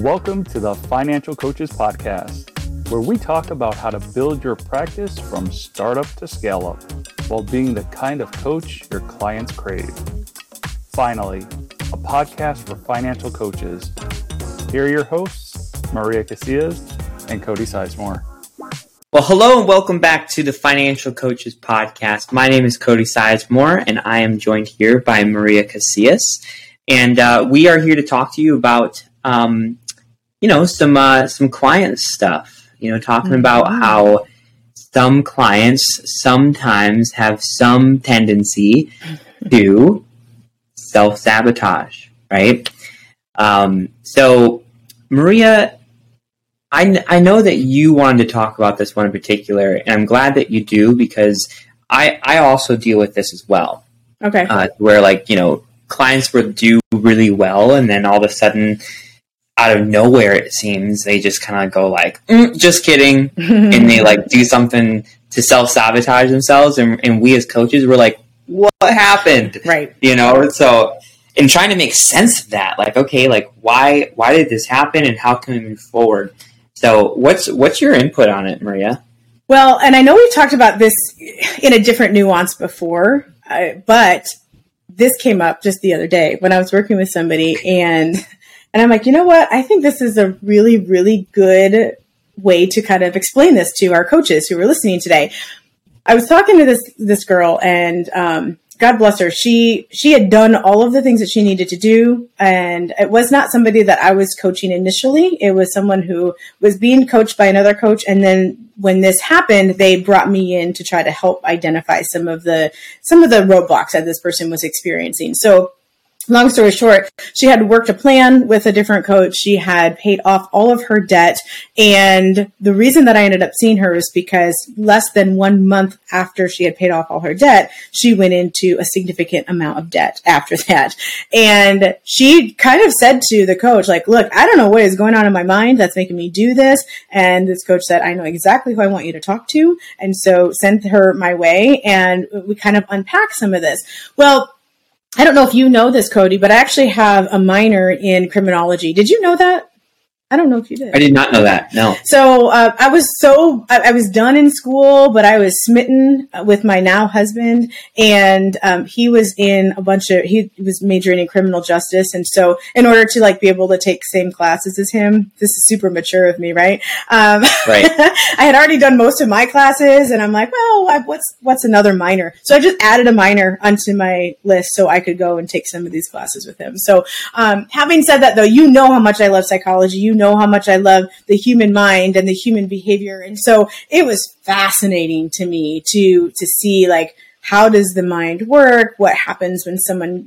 Welcome to the Financial Coaches Podcast, where we talk about how to build your practice from startup to scale up while being the kind of coach your clients crave. Finally, a podcast for financial coaches. Here are your hosts, Maria Casillas and Cody Sizemore. Well, hello and welcome back to the Financial Coaches Podcast. My name is Cody Sizemore, and I am joined here by Maria Casillas. And we are here to talk to you about, some client stuff, talking about how some clients sometimes have some tendency to self-sabotage, right? So, Maria, I know that you wanted to talk about this one in particular, and I'm glad that you do, because I also deal with this as well. Okay. Where clients will do really well, and then all of a sudden, out of nowhere, it seems, they just kind of go like, just kidding, and they do something to self-sabotage themselves, and we as coaches, we're like, what happened? Right. And trying to make sense of that, why did this happen, and how can we move forward? So what's your input on it, Maria? Well, and I know we've talked about this in a different nuance before, but this came up just the other day when I was working with somebody, and I'm like, you know what? I think this is a really, really good way to kind of explain this to our coaches who are listening today. I was talking to this girl, and God bless her. She had done all of the things that she needed to do. And it was not somebody that I was coaching initially. It was someone who was being coached by another coach. And then when this happened, they brought me in to try to help identify some of the roadblocks that this person was experiencing. So long story short, she had worked a plan with a different coach. She had paid off all of her debt. And the reason that I ended up seeing her is because less than 1 month after she had paid off all her debt, she went into a significant amount of debt after that. And she kind of said to the coach, look, I don't know what is going on in my mind that's making me do this. And this coach said, I know exactly who I want you to talk to. And so sent her my way. And we kind of unpack some of this. Well, I don't know if you know this, Cody, but I actually have a minor in criminology. Did you know that? I don't know if you did. I did not know that, no. So I was done in school, but I was smitten with my now husband, and he was majoring in criminal justice. And so in order to be able to take same classes as him, this is super mature of me, right? Right. I had already done most of my classes, and I'm like, what's another minor? So I just added a minor onto my list so I could go and take some of these classes with him. So having said that, though, how much I love psychology, how much I love the human mind and the human behavior. And so it was fascinating to me to see how does the mind work? What happens when someone,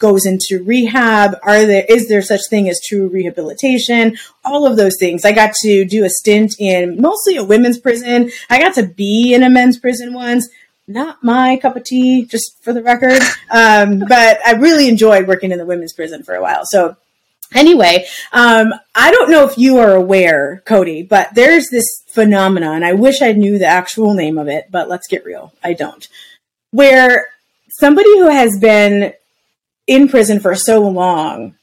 goes into rehab? Is there such thing as true rehabilitation? All of those things. I got to do a stint in mostly a women's prison. I got to be in a men's prison once. Not my cup of tea, just for the record. But I really enjoyed working in the women's prison for a while. So anyway, I don't know if you are aware, Cody, but there's this phenomenon, and I wish I knew the actual name of it, but let's get real. I don't. Where somebody who has been in prison for so long,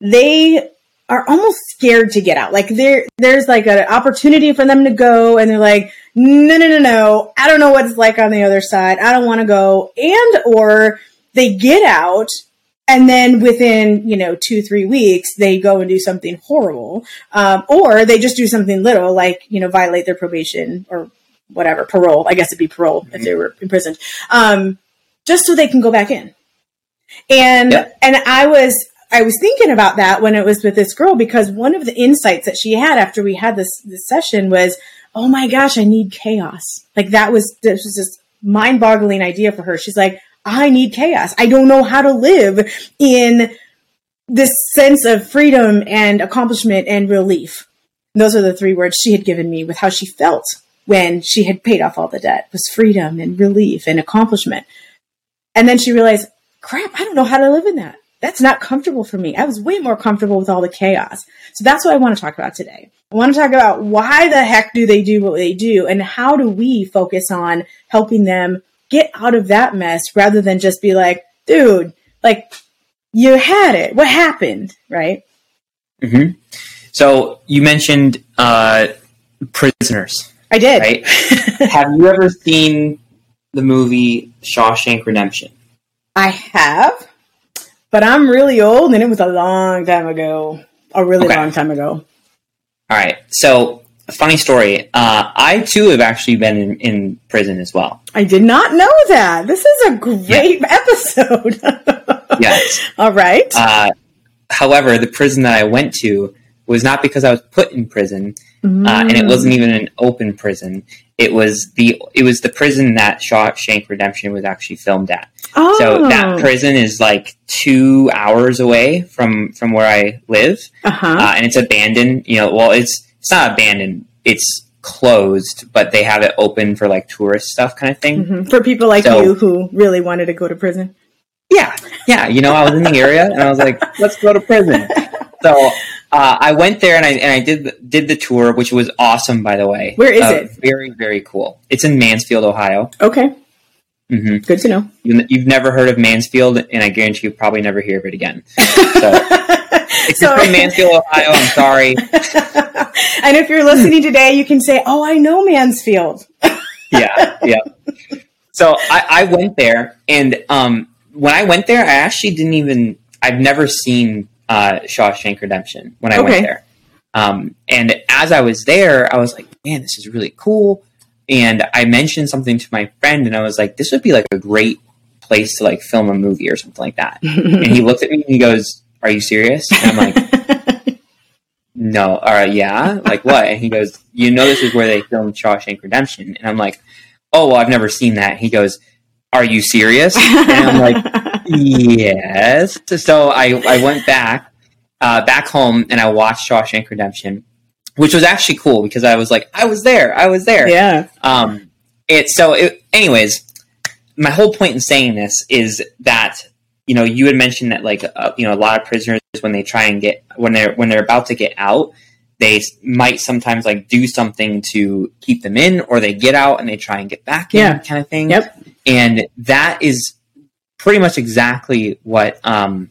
they are almost scared to get out. There's an opportunity for them to go, and they're like, no, I don't know what it's like on the other side. I don't want to go. And or they get out, and then within, 2-3 weeks, they go and do something horrible, or they just do something little, violate their probation or whatever, parole. I guess it'd be parole if they were imprisoned, just so they can go back in. And yep. And I was thinking about that when it was with this girl, because one of the insights that she had after we had this session was, oh my gosh, I need chaos. This was this mind-boggling idea for her. She's like, I need chaos. I don't know how to live in this sense of freedom and accomplishment and relief. And those are the three words she had given me with how she felt when she had paid off all the debt, was freedom and relief and accomplishment. And then she realized, crap, I don't know how to live in that. That's not comfortable for me. I was way more comfortable with all the chaos. So that's what I want to talk about today. I want to talk about why the heck do they do what they do, and how do we focus on helping them get out of that mess rather than just be like, dude, you had it. What happened? Right. Mm-hmm. So you mentioned prisoners. I did. Right? Have you ever seen the movie Shawshank Redemption? I have, but I'm really old and it was a long time ago. Long time ago. All right. So a funny story. I too have actually been in prison as well. I did not know that. This is a great episode. Yes. All right. However, the prison that I went to was not because I was put in prison, and it wasn't even an open prison. It was the prison that Shawshank Redemption was actually filmed at. Oh. So that prison is like 2 hours away from where I live, and it's abandoned. You know, well, it's not abandoned. It's closed, but they have it open for like tourist stuff kind of thing for people like you who really wanted to go to prison. Yeah. You know, I was in the area and I was like, let's go to prison. So I went there and I did the tour, which was awesome, by the way. Where is it? Very, very cool. It's in Mansfield, Ohio. Okay. Mm-hmm. Good to know. You've never heard of Mansfield, and I guarantee you'll probably never hear of it again. So it's from Mansfield, Ohio. I'm sorry. And if you're listening today, you can say, oh, I know Mansfield. Yeah. So I went there, and when I went there, I actually I've never seen Shawshank Redemption when I went there. And as I was there, I was like, man, this is really cool. And I mentioned something to my friend and I was like, this would be like a great place to like film a movie or something like that. And he looked at me and he goes, are you serious? And I'm like, no. All right. Yeah. Like what? And he goes, you know, this is where they filmed Shawshank Redemption. And I'm like, oh, well, I've never seen that. He goes, are you serious? And I'm like, yes. So I went back home and I watched Shawshank Redemption, which was actually cool because I was like, I was there. Yeah. Anyways, my whole point in saying this is that, you know, you had mentioned that like, you know, a lot of prisoners, when they try and when they're about to get out, they might sometimes like do something to keep them in, or they get out and they try and get back in kind of thing. Yep. And that is pretty much exactly what one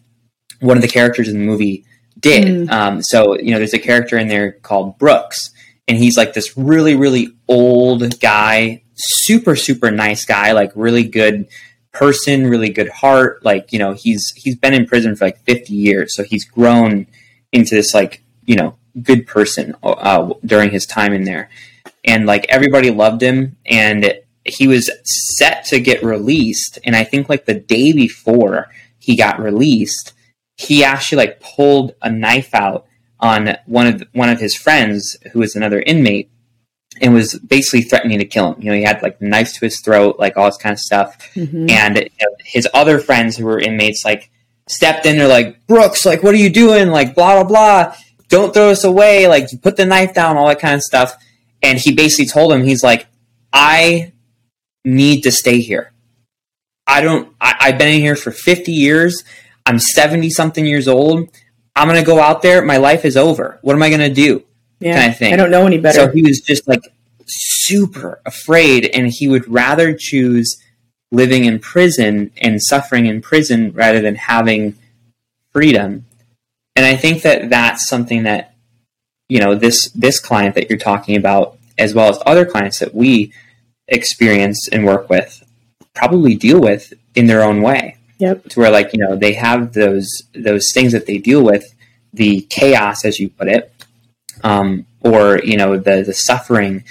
of the characters in the movie did. So, you know, there's a character in there called Brooks, and he's like this really, really old guy, super, super nice guy, like really good person, really good heart. Like, you know, he's been in prison for like 50 years. So he's grown into this like, you know, good person during his time in there. And like everybody loved him, and he was set to get released. And I think like the day before he got released, he actually like pulled a knife out on one of his friends who was another inmate, and was basically threatening to kill him. You know, he had like knives to his throat, like all this kind of stuff. And you know, his other friends who were inmates like stepped in. They're like, Brooks, like, what are you doing? Like, blah, blah, blah. Don't throw us away. Like, you put the knife down, all that kind of stuff. And he basically told him, he's like, I need to stay here. I've been in here for 50 years. I'm 70 something years old. I'm going to go out there. My life is over. What am I going to do? Yeah, kind of thing. I don't know any better. So he was just like super afraid, and he would rather choose living in prison and suffering in prison rather than having freedom. And I think that that's something that, you know, this client that you're talking about, as well as other clients that we experience and work with, probably deal with in their own way. Yep. To where, like, you know, they have those things that they deal with, the chaos, as you put it, or, you know, the suffering,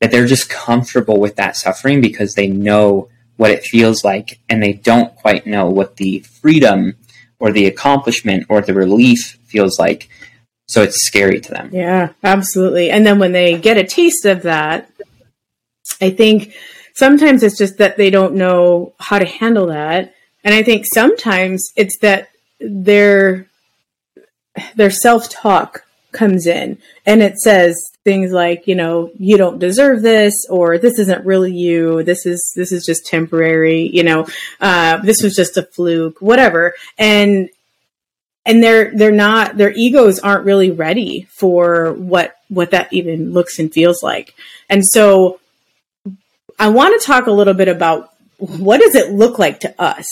that they're just comfortable with that suffering because they know what it feels like, and they don't quite know what the freedom or the accomplishment or the relief feels like. So it's scary to them. Yeah, absolutely. And then when they get a taste of that, I think sometimes it's just that they don't know how to handle that. And I think sometimes it's that their self-talk comes in, and it says things like, you know, you don't deserve this, or this isn't really you. This is just temporary, you know, this was just a fluke, whatever. And their egos aren't really ready for what that even looks and feels like. And so I want to talk a little bit about, what does it look like to us?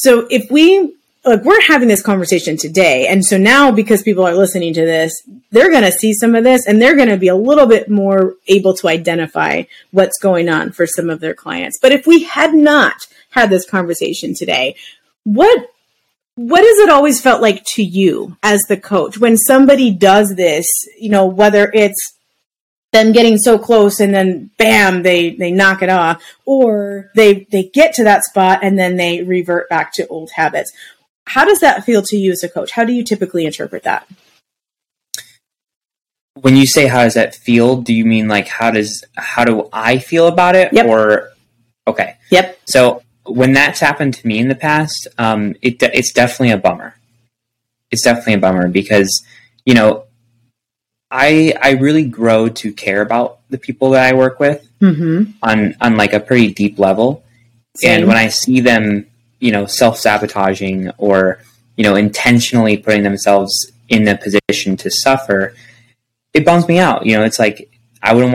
So if we're having this conversation today, and so now, because people are listening to this, they're going to see some of this and they're going to be a little bit more able to identify what's going on for some of their clients. But if we had not had this conversation today, what has it always felt like to you as the coach when somebody does this, you know, whether it's them getting so close and then bam, they knock it off, or they get to that spot and then they revert back to old habits. How does that feel to you as a coach? How do you typically interpret that? When you say, how does that feel? Do you mean like, how do I feel about it? Yep. Or, okay. Yep. So when that's happened to me in the past, it's definitely a bummer. It's definitely a bummer because, you know, I really grow to care about the people that I work with mm-hmm. on like a pretty deep level. Same. And when I see them, you know, self-sabotaging or, you know, intentionally putting themselves in a position to suffer, it bums me out. You know, it's like, I wouldn't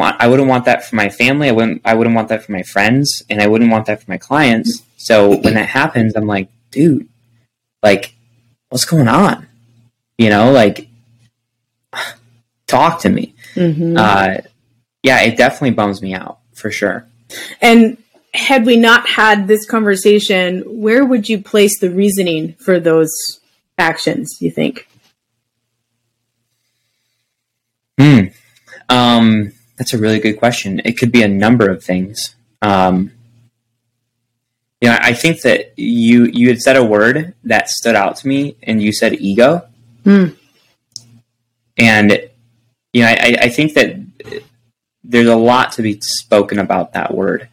want that for my family. I wouldn't want that for my friends, and I wouldn't want that for my clients. So when that happens, I'm like, dude, like, what's going on? You know, like, talk to me. Mm-hmm. Yeah, it definitely bums me out for sure. And had we not had this conversation, where would you place the reasoning for those actions, you think? That's a really good question. It could be a number of things. You know, I think that you had said a word that stood out to me, and you said ego. Mm. And you know, I think that there's a lot to be spoken about that word.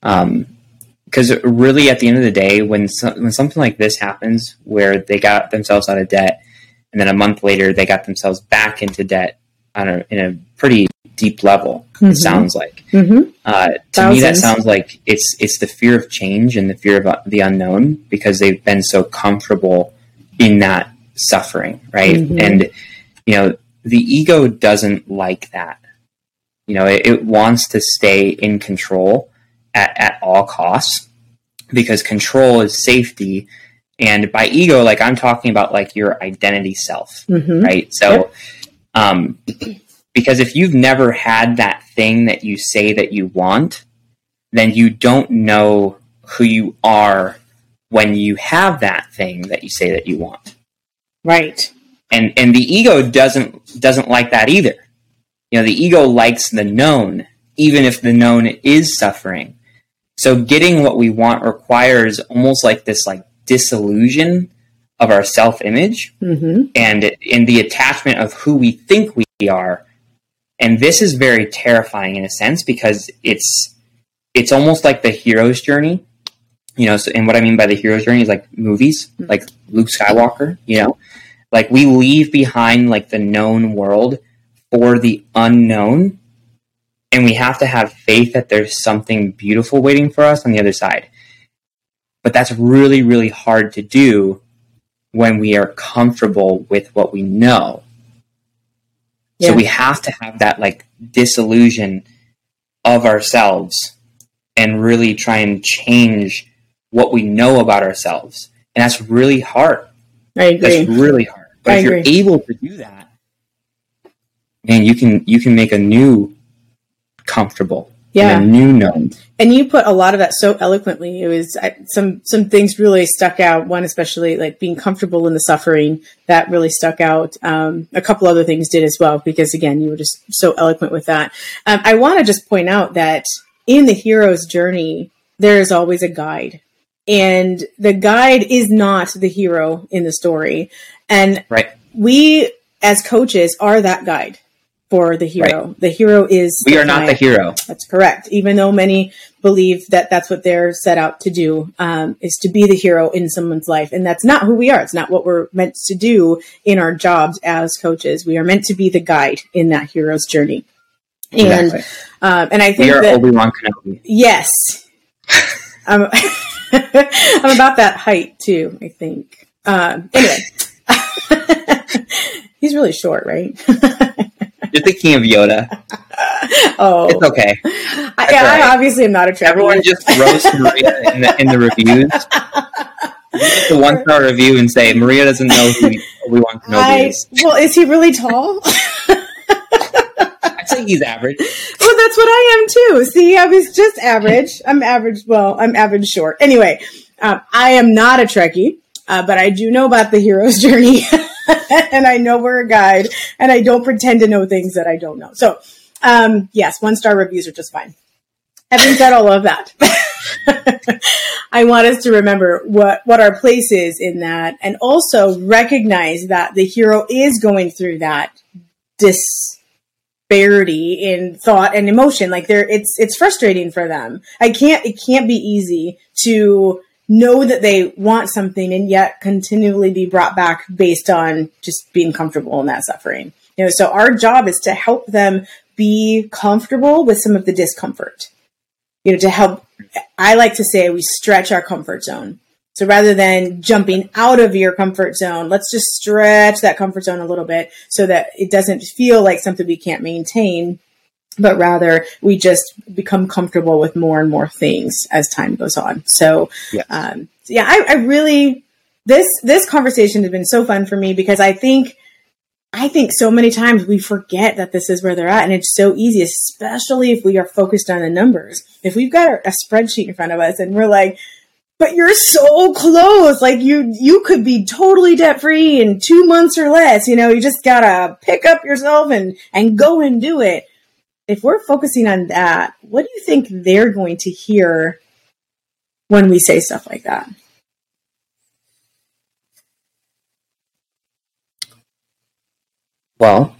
Because really, at the end of the day, when something like this happens, where they got themselves out of debt, and then a month later they got themselves back into debt in a pretty deep level, mm-hmm. it sounds like. Mm-hmm. To Thousands. Me, that sounds like it's the fear of change and the fear of the unknown, because they've been so comfortable in that suffering, right? Mm-hmm. And, you know, the ego doesn't like that. You know, it wants to stay in control at all costs, because control is safety. And by ego, like, I'm talking about like your identity self, mm-hmm. right? So, yep. Because if you've never had that thing that you say that you want, then you don't know who you are when you have that thing that you say that you want. Right. And the ego doesn't like that either. You know, the ego likes the known, even if the known is suffering. So getting what we want requires almost like this like disillusion of our self-image mm-hmm. and in the attachment of who we think we are. And this is very terrifying in a sense, because it's almost like the hero's journey. You know, so, and what I mean by the hero's journey is like movies, mm-hmm. like Luke Skywalker, you know. Like, we leave behind like the known world for the unknown, and we have to have faith that there's something beautiful waiting for us on the other side. But that's really, really hard to do when we are comfortable with what we know. Yeah. So we have to have that like disillusion of ourselves and really try and change what we know about ourselves. And that's really hard. I agree. That's really hard. But if you're able to do that, man, you can make a new comfortable, yeah, and a new known. And you put a lot of that so eloquently. It was some things really stuck out. One, especially like being comfortable in the suffering, that really stuck out. A couple other things did as well, because again, you were just so eloquent with that. I want to just point out that in the hero's journey, there is always a guide. And the guide is not the hero in the story. And right. we, as coaches, are that guide for the hero. Right. The hero is... We are not the hero. That's correct. Even though many believe that that's what they're set out to do, is to be the hero in someone's life. And that's not who we are. It's not what we're meant to do in our jobs as coaches. We are meant to be the guide in that hero's journey. And, exactly. And I think we are that... Obi-Wan Kenobi. Yes. I'm about that height too, I think. Anyway, he's really short, right? You're thinking of Yoda. Oh, it's okay. I obviously am not attracted. Everyone just roast Maria in the reviews. You get the 1-star review and say Maria doesn't know who Obi-Wan Kenobi is. Well, is he really tall? I'd say he's average. Well, that's what I am too. See, I was just average. I'm average. Well, I'm average short. Anyway, I am not a Trekkie, but I do know about the hero's journey and I know we're a guide and I don't pretend to know things that I don't know. So yes, 1-star reviews are just fine. Having said all of that, I want us to remember what our place is in that, and also recognize that the hero is going through that disparity in thought and emotion. Like it's frustrating for them. It can't be easy to know that they want something and yet continually be brought back based on just being comfortable in that suffering. You know, so our job is to help them be comfortable with some of the discomfort. You know, to help, I like to say we stretch our comfort zone. So rather than jumping out of your comfort zone, let's just stretch that comfort zone a little bit so that it doesn't feel like something we can't maintain, but rather we just become comfortable with more and more things as time goes on. So yeah, I really, this conversation has been so fun for me because I think so many times we forget that this is where they're at, and it's so easy, especially if we are focused on the numbers. If we've got a spreadsheet in front of us and we're like, but you're so close, like you could be totally debt free in 2 months or less, you know, you just gotta pick up yourself and go and do it. If we're focusing on that, what do you think they're going to hear when we say stuff like that? Well,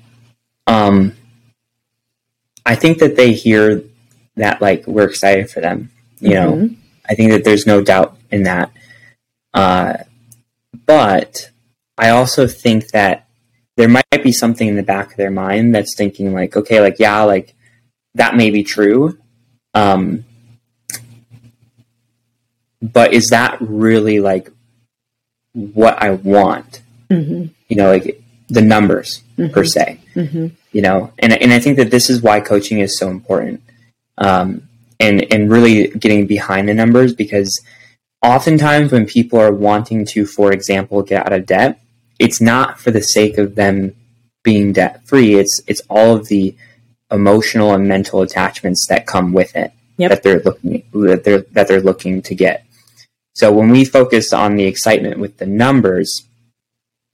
I think that they hear that, like, we're excited for them, you know, I think that there's no doubt in that. But I also think that there might be something in the back of their mind that's thinking like, okay, like, yeah, like that may be true. But is that really like what I want? Mm-hmm. You know, like the numbers per se, you know, and I think that this is why coaching is so important. And really getting behind the numbers, because oftentimes when people are wanting to, for example, get out of debt, it's not for the sake of them being debt free. It's all of the emotional and mental attachments that come with it that they're looking to get. So when we focus on the excitement with the numbers,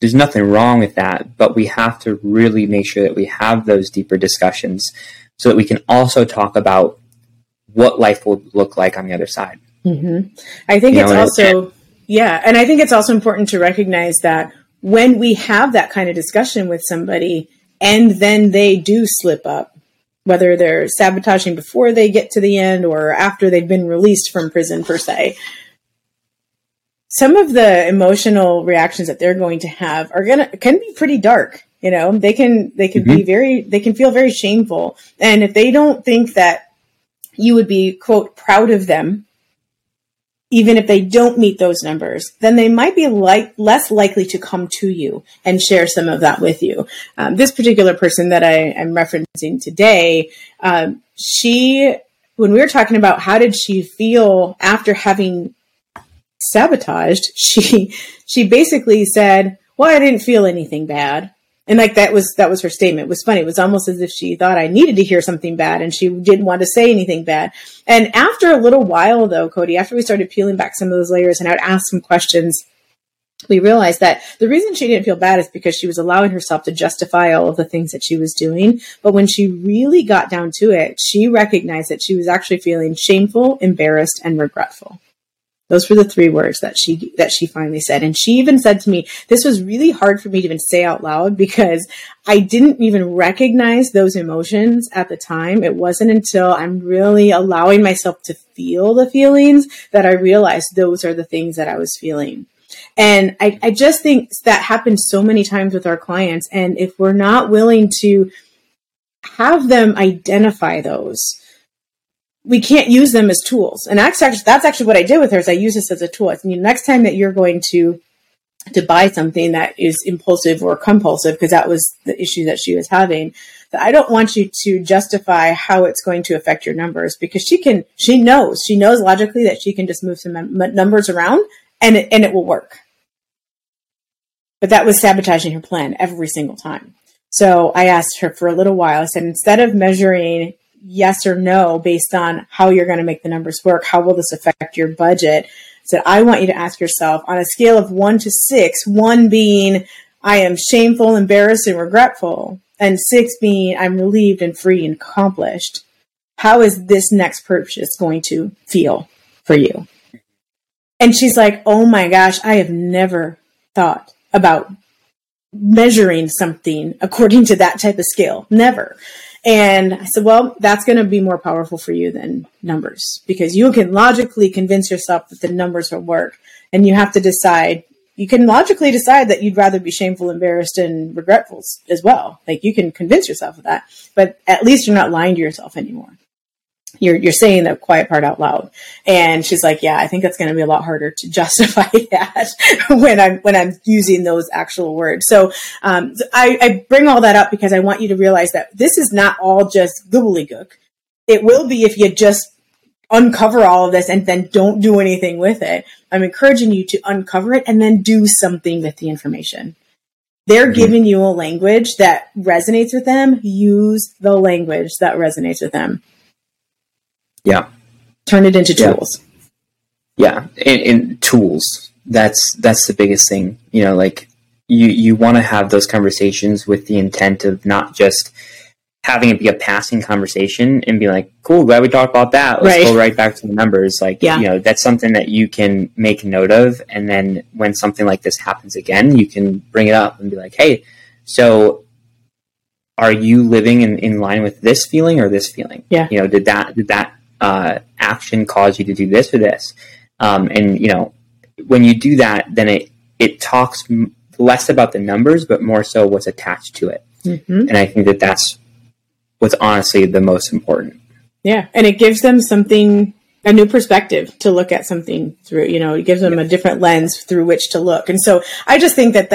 there's nothing wrong with that, but we have to really make sure that we have those deeper discussions so that we can also talk about what life will look like on the other side. I think And I think it's also important to recognize that when we have that kind of discussion with somebody and then they do slip up, whether they're sabotaging before they get to the end or after they've been released from prison per se, some of the emotional reactions that they're going to have can be pretty dark. You know, they can be they can feel very shameful. And if they don't think that you would be, quote, proud of them, even if they don't meet those numbers, then they might be less likely to come to you and share some of that with you. This particular person that I'm referencing today, when we were talking about how did she feel after having sabotaged, she basically said, well, I didn't feel anything bad. And like, that was her statement. It was funny. It was almost as if she thought I needed to hear something bad and she didn't want to say anything bad. And after a little while though, Cody, after we started peeling back some of those layers and I would ask some questions, we realized that the reason she didn't feel bad is because she was allowing herself to justify all of the things that she was doing. But when she really got down to it, she recognized that she was actually feeling shameful, embarrassed, and regretful. Those were the three words that she finally said. And she even said to me, this was really hard for me to even say out loud because I didn't even recognize those emotions at the time. It wasn't until I'm really allowing myself to feel the feelings that I realized those are the things that I was feeling. And I just think that happens so many times with our clients. And if we're not willing to have them identify those, we can't use them as tools. And that's actually what I did with her is I use this as a tool. I mean, next time that you're going to buy something that is impulsive or compulsive, because that was the issue that she was having, that I don't want you to justify how it's going to affect your numbers, because she knows logically that she can just move some numbers around and it will work. But that was sabotaging her plan every single time. So I asked her for a little while. I said, instead of measuring yes or no based on how you're going to make the numbers work, how will this affect your budget? I said, I want you to ask yourself on a scale of 1 to 6, 1 being I am shameful, embarrassed, and regretful, and 6 being I'm relieved and free and accomplished. How is this next purchase going to feel for you? And she's like, oh my gosh, I have never thought about measuring something according to that type of scale. Never. And I said, well, that's going to be more powerful for you than numbers, because you can logically convince yourself that the numbers will work. And you have to decide, you can logically decide that you'd rather be shameful, embarrassed, and regretful as well. Like, you can convince yourself of that, but at least you're not lying to yourself anymore. You're saying the quiet part out loud. And she's like, yeah, I think that's going to be a lot harder to justify that when I'm using those actual words. So I bring all that up because I want you to realize that this is not all just gobbledygook. It will be if you just uncover all of this and then don't do anything with it. I'm encouraging you to uncover it and then do something with the information. They're giving you a language that resonates with them. Use the language that resonates with them. Yeah. Turn it into tools. Yeah. And tools. That's the biggest thing. You know, like you want to have those conversations with the intent of not just having it be a passing conversation and be like, cool, glad we talked about that. Let's go right back to the numbers. Like, you know, that's something that you can make note of. And then when something like this happens again, you can bring it up and be like, hey, so are you living in line with this feeling or this feeling? Yeah. You know, did that action cause you to do this or this? And, you know, when you do that, then it talks less about the numbers, but more so what's attached to it. Mm-hmm. And I think that's what's honestly the most important. Yeah. And it gives them something, a new perspective to look at something through, you know, it gives them a different lens through which to look. And so I just think that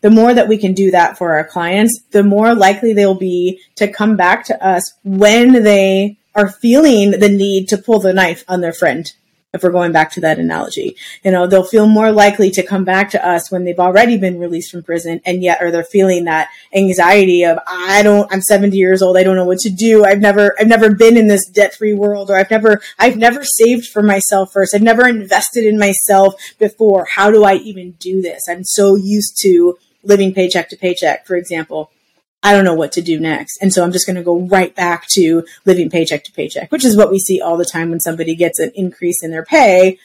the more that we can do that for our clients, the more likely they'll be to come back to us when they are feeling the need to pull the knife on their friend. If we're going back to that analogy, you know, they'll feel more likely to come back to us when they've already been released from prison and yet, or they're feeling that anxiety of, I'm 70 years old. I don't know what to do. I've never been in this debt-free world, or I've never saved for myself first. I've never invested in myself before. How do I even do this? I'm so used to living paycheck to paycheck, for example. I don't know what to do next. And so I'm just going to go right back to living paycheck to paycheck, which is what we see all the time when somebody gets an increase in their pay,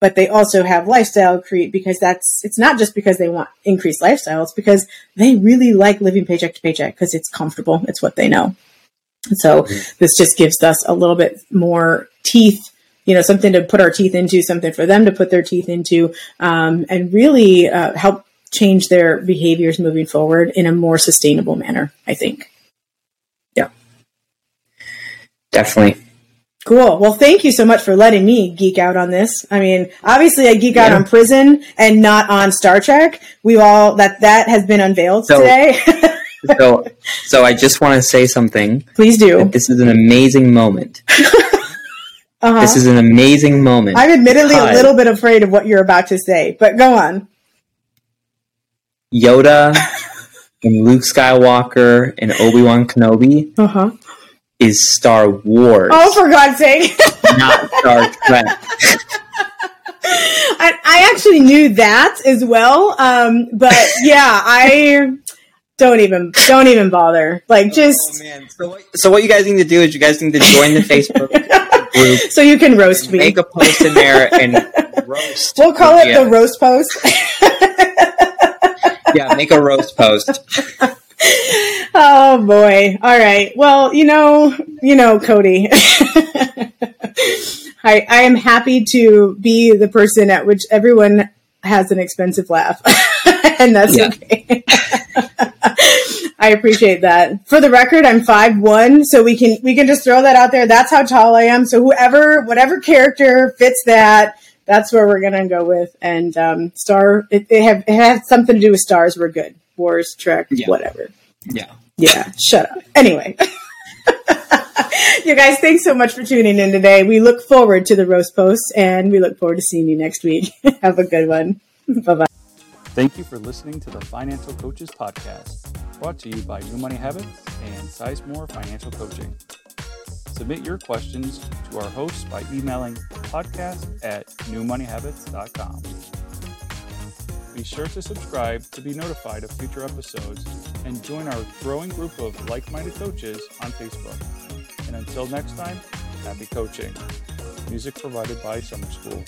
but they also have lifestyle creep, because it's not just because they want increased lifestyle. It's because they really like living paycheck to paycheck because it's comfortable. It's what they know. And so this just gives us a little bit more teeth, you know, something to put our teeth into, something for them to put their teeth into, and really help change their behaviors moving forward in a more sustainable manner, I think. Yeah, definitely. Cool. Well, thank you so much for letting me geek out on this. I mean, obviously I geek out on prison and not on Star Trek. We've all, that has been unveiled today. So I just want to say something. Please do. This is an amazing moment. Uh-huh. This is an amazing moment. I'm admittedly a little bit afraid of what you're about to say, but go on. Yoda and Luke Skywalker and Obi-Wan Kenobi is Star Wars. Oh, for God's sake. Not Star Trek. I actually knew that as well. But yeah, I don't even bother. Like, just. Oh, man. So what you guys need to do is you guys need to join the Facebook group. So you can roast me. Make a post in there and roast. We'll call it the roast post. Yeah, make a roast post. Oh, boy. All right. Well, you know, Cody, I am happy to be the person at which everyone has an expensive laugh. And that's okay. I appreciate that. For the record, I'm 5'1", so we can just throw that out there. That's how tall I am. So whatever character fits that, that's where we're going to go with. And it has something to do with stars. We're good. Wars, Trek, whatever. Yeah. Shut up. Anyway. You guys, thanks so much for tuning in today. We look forward to the roast posts, and we look forward to seeing you next week. Have a good one. Bye-bye. Thank you for listening to the Financial Coaches Podcast, brought to you by New Money Habits and Sizemore Financial Coaching. Submit your questions to our hosts by emailing podcast@newmoneyhabits.com. Be sure to subscribe to be notified of future episodes and join our growing group of like-minded coaches on Facebook. And until next time, happy coaching. Music provided by Summer School.